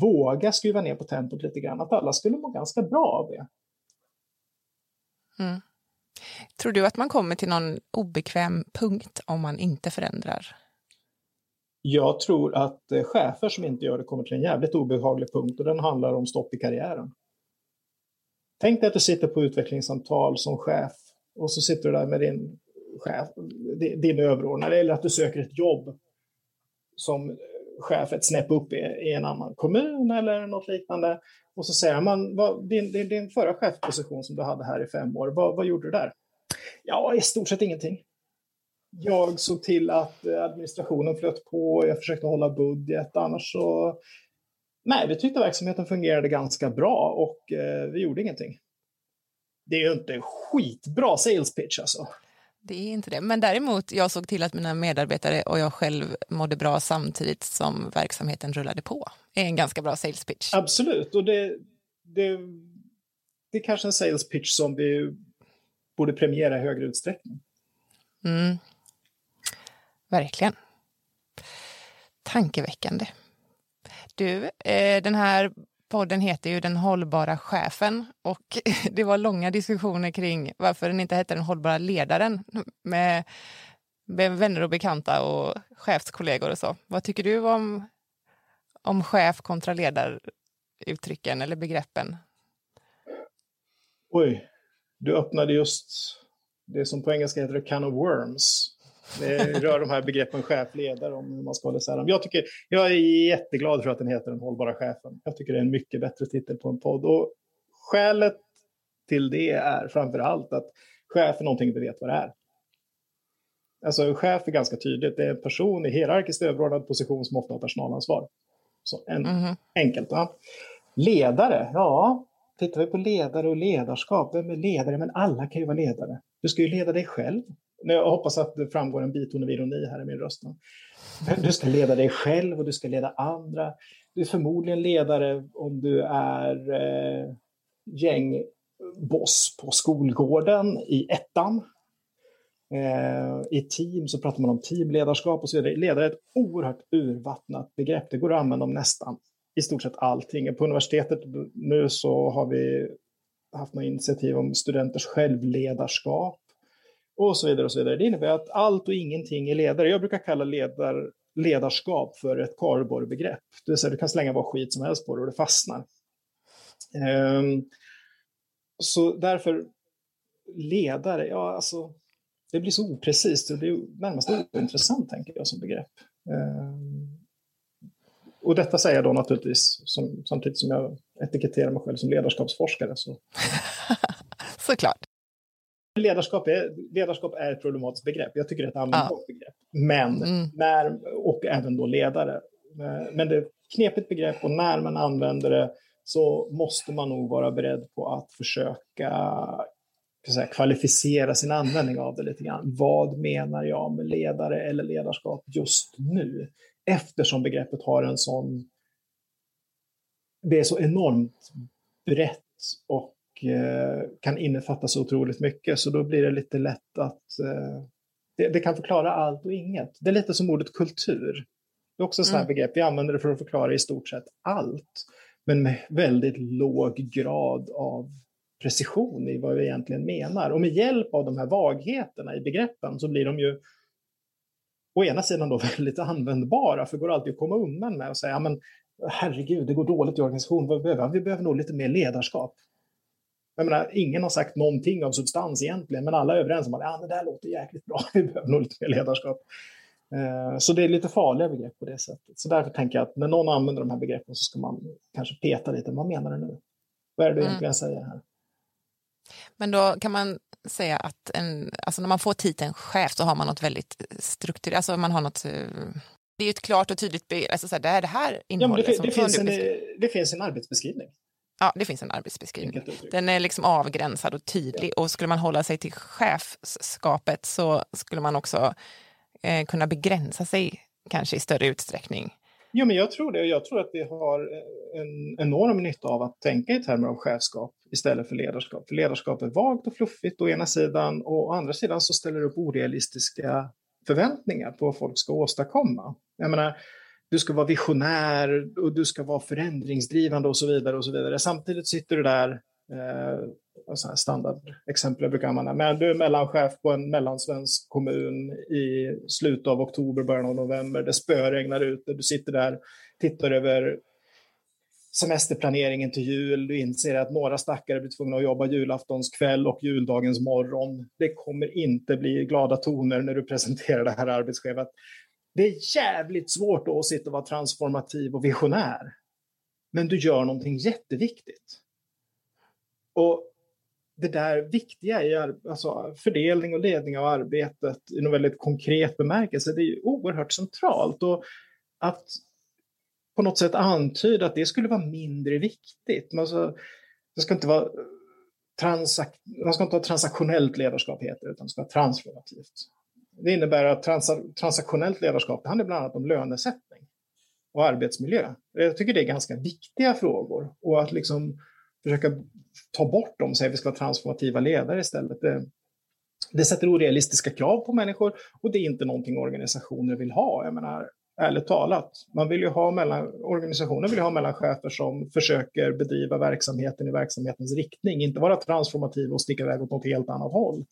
våga skruva ner på tempot lite grann, att alla skulle må ganska bra av det. Mm. Tror du att man kommer till någon obekväm punkt om man inte förändrar? Jag tror att chefer som inte gör det kommer till en jävligt obehaglig punkt, och den handlar om stopp i karriären. Tänk dig att du sitter på utvecklingssamtal som chef och så sitter du där med din chef, din överordnare, eller att du söker ett jobb som chef ett snäpp upp i en annan kommun eller något liknande. Och så säger man, vad, din, din förra chefsposition som du hade här i fem år, vad, vad gjorde du där? Ja, i stort sett ingenting. Jag såg till att administrationen flöt på, jag försökte hålla budget, annars så... Nej, vi tyckte verksamheten fungerade ganska bra och eh, vi gjorde ingenting. Det är ju inte en skitbra sales pitch alltså. Det är inte det, men däremot jag såg till att mina medarbetare och jag själv mådde bra samtidigt som verksamheten rullade på. Det är en ganska bra sales pitch. Absolut, och det, det, det är kanske en sales pitch som vi borde premiera i högre utsträckning. Mm. Verkligen. Tankeväckande. Du, den här podden heter ju Den hållbara chefen, och det var långa diskussioner kring varför den inte heter Den hållbara ledaren med vänner och bekanta och chefskollegor och så. Vad tycker du om, om chef kontra ledaruttrycken eller begreppen? Oj, du öppnade just det som på engelska heter can of worms. Det rör de här begreppen chefledare om hur man ska hålla sig här. Jag, tycker, jag är jätteglad för att den heter Den hållbara chefen. Jag tycker det är en mycket bättre titel på en podd. Och skälet till det är framförallt att chef är någonting vi vet vad det är. Alltså chef är ganska tydligt. Det är en person i hierarkiskt överordnad position som ofta har personalansvar. Så en, mm-hmm. enkelt. Ja. Ledare, ja. Tittar vi på ledare och ledarskap. Vem är ledare? Men alla kan ju vara ledare. Du ska ju leda dig själv. Jag hoppas att det framgår en biton av ironi här i min röst. Du ska leda dig själv och du ska leda andra. Du är förmodligen ledare om du är eh, gängboss på skolgården i ettan. Eh, I team så pratar man om teamledarskap och så vidare. Ledare är ett oerhört urvattnat begrepp. Det går att använda om nästan i stort sett allting. På universitetet nu så har vi haft några initiativ om studenters självledarskap och så vidare och så vidare. Det innebär att allt och ingenting är ledare. Jag brukar kalla ledar, ledarskap för ett kardborrebegrepp. Det vill säga du kan slänga vad skit som helst på det och det fastnar. Um, så därför ledare, ja alltså det blir så oprecist och det är närmast ointressant tänker jag som begrepp. Um, Och detta säger jag då naturligtvis som, samtidigt som jag etiketterar mig själv som ledarskapsforskare. Så. Såklart. Ledarskap är, ledarskap är ett problematiskt begrepp. Jag tycker det är ett användbart ah. begrepp. Men, mm. när, och även då ledare. Men det är ett knepigt begrepp och när man använder det så måste man nog vara beredd på att försöka så här, kvalificera sin användning av det lite grann. Vad menar jag med ledare eller ledarskap just nu? Eftersom begreppet har en sån, det är så enormt brett och eh, kan innefatta så otroligt mycket. Så då blir det lite lätt att, eh, det, det kan förklara allt och inget. Det är lite som ordet kultur. Det är också ett sånt här mm. begrepp, vi använder det för att förklara i stort sett allt. Men med väldigt låg grad av precision i vad vi egentligen menar. Och med hjälp av de här vagheterna i begreppen så blir de ju, å ena sidan då väldigt användbara, för det går alltid att komma undan med och säga, ja men herregud det går dåligt i organisationen, vad behöver vi? Vi behöver nog lite mer ledarskap. Jag menar, ingen har sagt någonting av substans egentligen, men alla är överens om att ja, det här låter jäkligt bra, vi behöver nog lite mer ledarskap. Så det är lite farliga begrepp på det sättet. Så därför tänker jag att när någon använder de här begreppen så ska man kanske peta lite, vad menar du nu? Vad är det du egentligen mm. säger här? Men då kan man säga att en, alltså när man får titeln chef så har man något väldigt strukturerat, alltså man har något, det är ju ett klart och tydligt be, alltså så här, det här, det här innehållet. Ja, det, fin, det, finns en, det finns en arbetsbeskrivning. Ja, det finns en arbetsbeskrivning. Den är liksom avgränsad och tydlig, ja. Och skulle man hålla sig till chefskapet så skulle man också eh, kunna begränsa sig kanske i större utsträckning. Ja, men jag tror det, och jag tror att vi har en enorm nytta av att tänka i termer av chefskap istället för ledarskap. För ledarskap är vagt och fluffigt å ena sidan, och å andra sidan så ställer det upp orealistiska förväntningar på vad folk ska åstadkomma. Jag menar, du ska vara visionär och du ska vara förändringsdrivande och så vidare och så vidare. Samtidigt sitter du där, eh, så här standardexempel jag brukar använda, men du är mellanchef på en mellansvensk kommun i slutet av oktober, början av november, det spöregnar ute, du sitter där, tittar över semesterplaneringen till jul, du inser att några stackare blir tvungna att jobba julaftonskväll och juldagens morgon. Det kommer inte bli glada toner när du presenterar det här arbetsschemat. Det är jävligt svårt att sitta och vara transformativ och visionär. Men du gör någonting jätteviktigt. Och det där viktiga är alltså fördelning och ledning av arbetet i någon väldigt konkret bemärkelse. Det är ju oerhört centralt, och att på något sätt antyda att det skulle vara mindre viktigt. Man ska, det ska inte vara transak, man ska inte ha transaktionellt ledarskap heter, utan det ska vara transformativt. Det innebär att trans, transaktionellt ledarskap det handlar bland annat om lönesättning och arbetsmiljö. Jag tycker det är ganska viktiga frågor, och att liksom försöka ta bort dem och säga att vi ska vara transformativa ledare istället. Det, det sätter orealistiska krav på människor, och det är inte någonting organisationer vill ha. Jag menar, ärligt talat, man vill ju ha mellan, organisationer vill ju ha mellanchefer som försöker bedriva verksamheten i verksamhetens riktning, inte vara transformativ och sticka iväg åt något helt annat håll.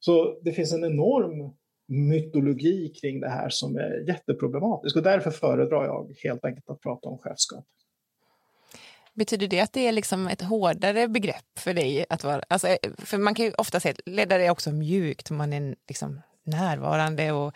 Så det finns en enorm mytologi kring det här som är jätteproblematisk, och därför föredrar jag helt enkelt att prata om chefskap. Betyder det att det är liksom ett hårdare begrepp för dig att vara, alltså, för man kan ju ofta säga att ledare är också mjukt, man är liksom närvarande och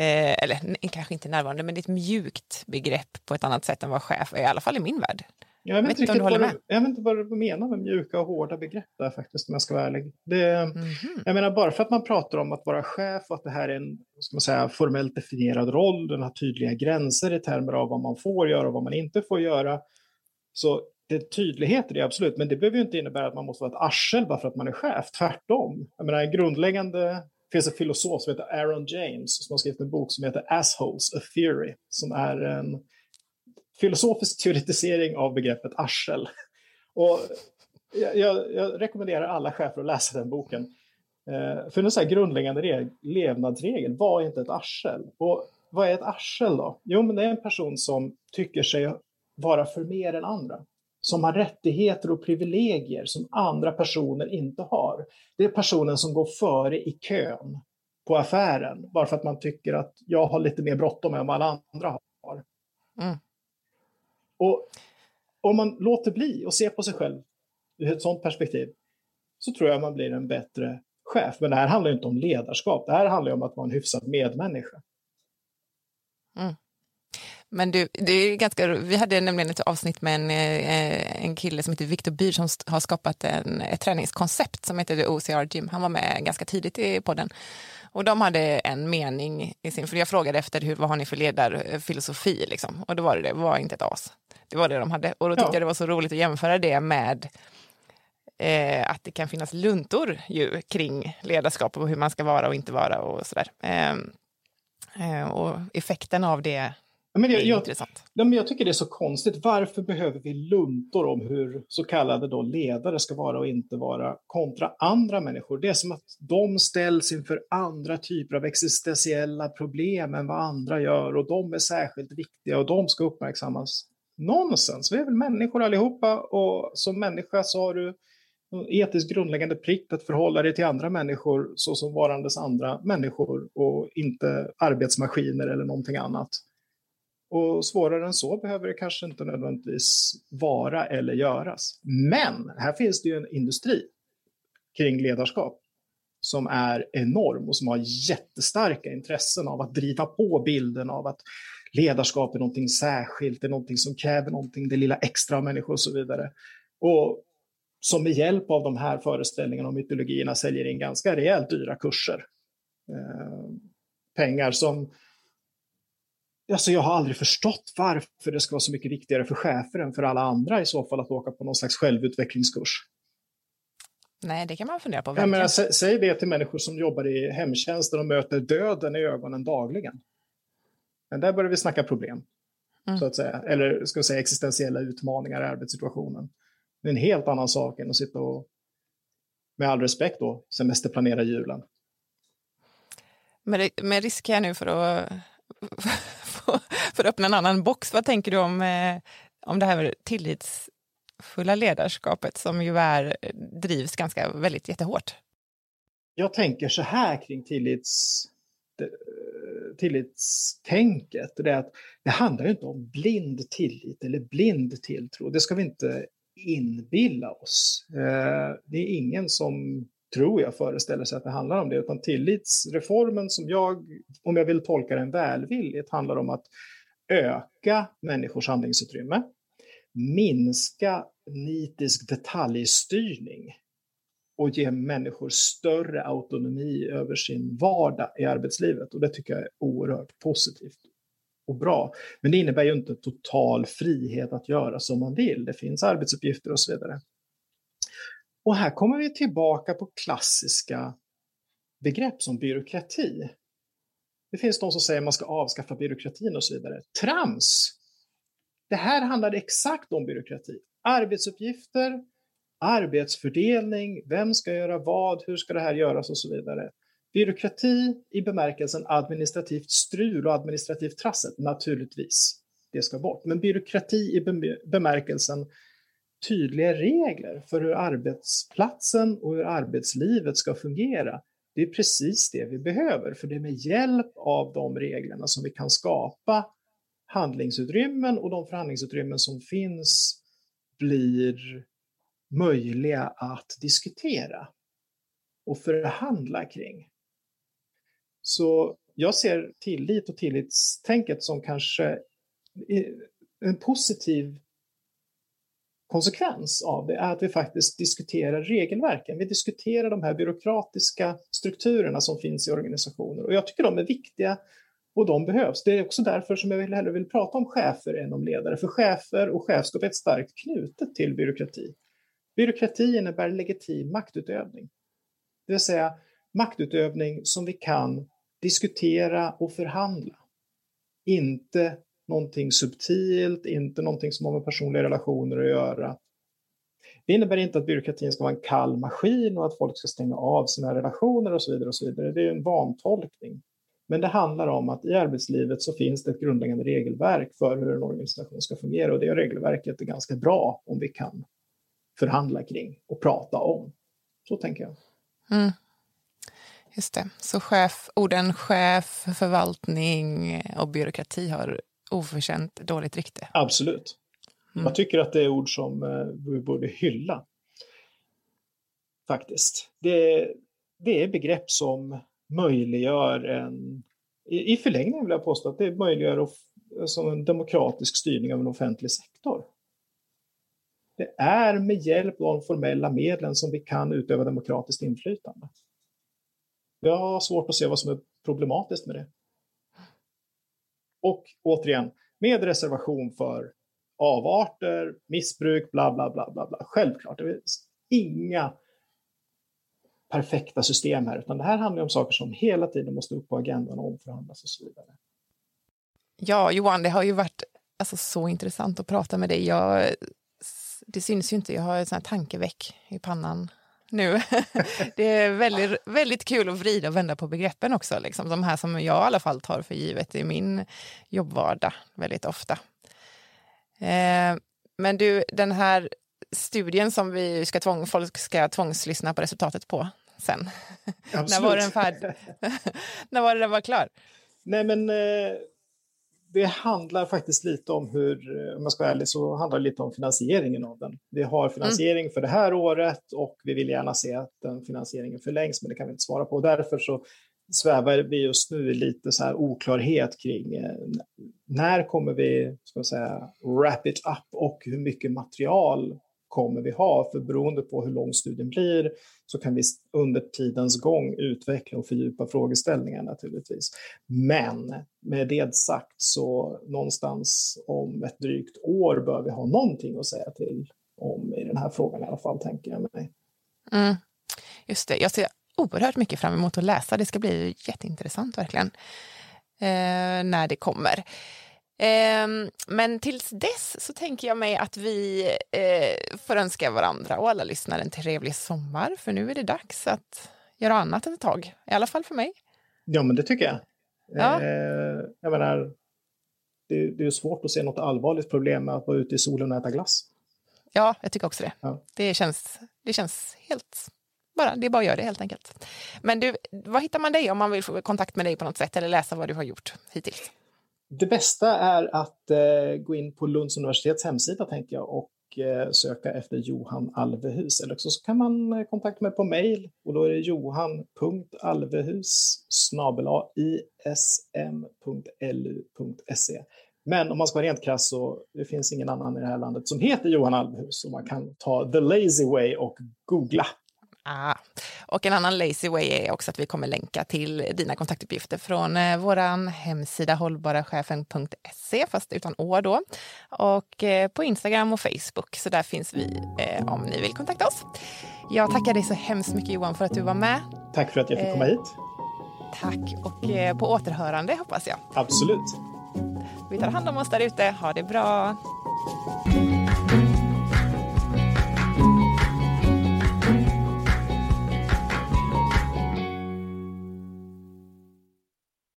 eh, eller kanske inte närvarande, men det är ett mjukt begrepp på ett annat sätt än vad chef är, i alla fall i min värld. Jag vet, jag vet inte om du håller med. Du, jag vet inte vad du menar med mjuka och hårda begrepp där faktiskt, om jag ska vara ärlig. Det, mm-hmm. Jag menar, bara för att man pratar om att vara chef och att det här är en, ska man säga, formellt definierad roll, den har tydliga gränser i termer av vad man får göra och vad man inte får göra, så det, tydlighet är det absolut, men det behöver ju inte innebära att man måste vara ett arsel bara för att man är chef, tvärtom. Jag menar, en grundläggande. Det finns en filosof som heter Aaron James som har skrivit en bok som heter Assholes, a Theory, som är en filosofisk teoretisering av begreppet arsel. Och jag, jag, jag rekommenderar alla chefer att läsa den boken. Eh, för en så här grundläggande reg- levnadsregel var inte ett arsel. Och vad är ett arsel då? Jo, men det är en person som tycker sig vara för mer än andra. Som har rättigheter och privilegier som andra personer inte har. Det är personen som går före i kön på affären. Bara för att man tycker att jag har lite mer bråttom än vad alla andra har. Mm. Och om man låter bli och ser på sig själv ur ett sådant perspektiv, så tror jag man blir en bättre chef. Men det här handlar ju inte om ledarskap. Det här handlar ju om att vara en hyfsad medmänniska. Mm. Men du, det är ganska, vi hade nämligen ett avsnitt med en, en kille som heter Victor Byr som har skapat en, ett träningskoncept som heter O C R Gym. Han var med ganska tidigt i podden. Och de hade en mening i sin, för jag frågade efter hur, vad har ni för ledarfilosofi liksom. Och då var det det, var inte ett as. Det var det de hade. Och då tyckte ja. jag det var så roligt att jämföra det med eh, att det kan finnas luntor ju kring ledarskap och hur man ska vara och inte vara och sådär. Eh, eh, och effekten av det. Men jag, jag, jag, jag tycker det är så konstigt. Varför behöver vi luntor om hur så kallade då ledare ska vara och inte vara kontra andra människor? Det är som att de ställs inför andra typer av existentiella problem än vad andra gör. Och de är särskilt viktiga och de ska uppmärksammas. Nonsens. Vi är väl människor allihopa. Och som människa så har du etiskt grundläggande plikt att förhålla dig till andra människor så som varandes andra människor. Och inte arbetsmaskiner eller någonting annat. Och svårare än så behöver det kanske inte nödvändigtvis vara eller göras. Men här finns det ju en industri kring ledarskap som är enorm och som har jättestarka intressen av att driva på bilden av att ledarskap är någonting särskilt, det är någonting som kräver någonting, det lilla extra människor och så vidare. Och som med hjälp av de här föreställningarna och mytologierna säljer in ganska rejält dyra kurser. Eh, pengar som... Alltså jag har aldrig förstått varför det ska vara så mycket viktigare för chefer än för alla andra i så fall att åka på någon slags självutvecklingskurs. Nej, det kan man fundera på. Jag menar, sä- säg det till människor som jobbar i hemtjänsten och möter döden i ögonen dagligen. Men där börjar vi snacka problem. Mm. Så att säga. Eller ska jag säga existentiella utmaningar i arbetssituationen. Det är en helt annan sak än att sitta och, med all respekt då, semesterplanera julen. Med, med risk här nu för att... för att öppna en annan box. Vad tänker du om, om det här tillitsfulla ledarskapet som ju är, drivs ganska väldigt jättehårt? Jag tänker så här kring tillits, tillitstänket. Det, är att det handlar ju inte om blind tillit eller blind tilltro. Det ska vi inte inbilla oss. Det är ingen som... tror jag föreställer sig att det handlar om det, utan tillitsreformen som jag, om jag vill tolka den välvilligt, handlar om att öka människors handlingsutrymme, minska nitisk detaljstyrning och ge människor större autonomi över sin vardag i arbetslivet, och det tycker jag är oerhört positivt och bra. Men det innebär ju inte total frihet att göra som man vill, det finns arbetsuppgifter och så vidare. Och här kommer vi tillbaka på klassiska begrepp som byråkrati. Det finns de som säger att man ska avskaffa byråkratin och så vidare. Trams! Det här handlar exakt om byråkrati. Arbetsuppgifter, arbetsfördelning, vem ska göra vad, hur ska det här göras och så vidare. Byråkrati i bemärkelsen administrativt strul och administrativt trassel, naturligtvis. Det ska bort. Men byråkrati i bemärkelsen tydliga regler för hur arbetsplatsen och hur arbetslivet ska fungera. Det är precis det vi behöver, för det är med hjälp av de reglerna som vi kan skapa handlingsutrymmen, och de förhandlingsutrymmen som finns blir möjliga att diskutera och förhandla kring. Så jag ser tillit och tillitstänket som kanske en positiv konsekvens av det är att vi faktiskt diskuterar regelverken. Vi diskuterar de här byråkratiska strukturerna som finns i organisationer. Och jag tycker de är viktiga och de behövs. Det är också därför som jag hellre vill prata om chefer än om ledare. För chefer och chefskap är ett starkt knutet till byråkrati. Byråkrati innebär legitim maktutövning. Det vill säga maktutövning som vi kan diskutera och förhandla. Inte någonting subtilt, inte någonting som har med personliga relationer att göra. Det innebär inte att byråkratin ska vara en kall maskin och att folk ska stänga av sina relationer och så vidare. Och så vidare. Det är en vantolkning. Men det handlar om att i arbetslivet så finns det ett grundläggande regelverk för hur en organisation ska fungera. Och det regelverket är ganska bra om vi kan förhandla kring och prata om. Så tänker jag. Mm. Just det. Så chef, orden chef, förvaltning och byråkrati har oförtjänt dåligt rykte. Absolut. Mm. Jag tycker att det är ord som vi borde hylla. Faktiskt. Det, det är begrepp som möjliggör en... I, i förlängningen vill jag påstå att det möjliggör of, som en demokratisk styrning av en offentlig sektor. Det är med hjälp av de formella medlen som vi kan utöva demokratiskt inflytande. Jag har svårt att se vad som är problematiskt med det. Och återigen, med reservation för avarter, missbruk, bla bla bla bla bla. Självklart, det finns inga perfekta system här, utan det här handlar om saker som hela tiden måste upp på agendan och omförhandlas och så vidare. Ja, Johan, det har ju varit alltså, så intressant att prata med dig. Jag, det syns ju inte, jag har en sån här tankeväck i pannan nu. Det är väldigt, väldigt kul att vrida och vända på begreppen också. Liksom. De här som jag i alla fall tar för givet i min jobbvardag väldigt ofta. Eh, men du, den här studien som vi ska tvång, folk ska tvångslyssna på resultatet på sen. När var den färd? När var det den var klar? Nej, men eh, det handlar faktiskt lite om hur, om jag ska vara ärlig så handlar det lite om finansieringen av den. Vi har finansiering mm. för det här året och vi vill gärna se att den finansieringen förlängs, men det kan vi inte svara på. Därför så svävar vi just nu i lite så här oklarhet kring eh, när kommer vi, ska jag säga, wrap it up och hur mycket material kommer vi ha, för beroende på hur lång studien blir så kan vi under tidens gång utveckla och fördjupa frågeställningar naturligtvis. Men med det sagt så någonstans om ett drygt år bör vi ha någonting att säga till om i den här frågan i alla fall, tänker jag mig. Mm. Just det, jag ser oerhört mycket fram emot att läsa. Det ska bli jätteintressant verkligen eh, när det kommer. Men tills dess så tänker jag mig att vi får önska varandra och alla lyssnare en trevlig sommar, för nu är det dags att göra annat ett tag, i alla fall för mig. Ja, men det tycker jag. Ja. Jag menar, det, det är svårt att se något allvarligt problem med att vara ute i solen och äta glass. Ja, jag tycker också det. Ja. Det känns, det känns helt... Bara, det är bara att göra det helt enkelt. Men du, vad hittar man dig om man vill få kontakt med dig på något sätt eller läsa vad du har gjort hittills? Det bästa är att eh, gå in på Lunds universitets hemsida, tänker jag, och eh, söka efter Johan Alvehus. Eller också så kan man eh, kontakta mig på mejl, och då är det johan punkt alvehus snabel-a i s m punkt l u punkt se. Men om man ska vara rent krass så det finns ingen annan i det här landet som heter Johan Alvehus, så man kan ta the lazy way och googla. Ah. Och en annan lazy way är också att vi kommer länka till dina kontaktuppgifter från eh, våran hemsida hållbara chefen punkt se, fast utan å då. Och eh, på Instagram och Facebook, så där finns vi eh, om ni vill kontakta oss. Jag tackar dig så hemskt mycket, Johan, för att du var med. Tack för att jag fick eh, komma hit. Tack, och eh, på återhörande hoppas jag. Absolut. Vi tar hand om oss där ute. Ha det bra.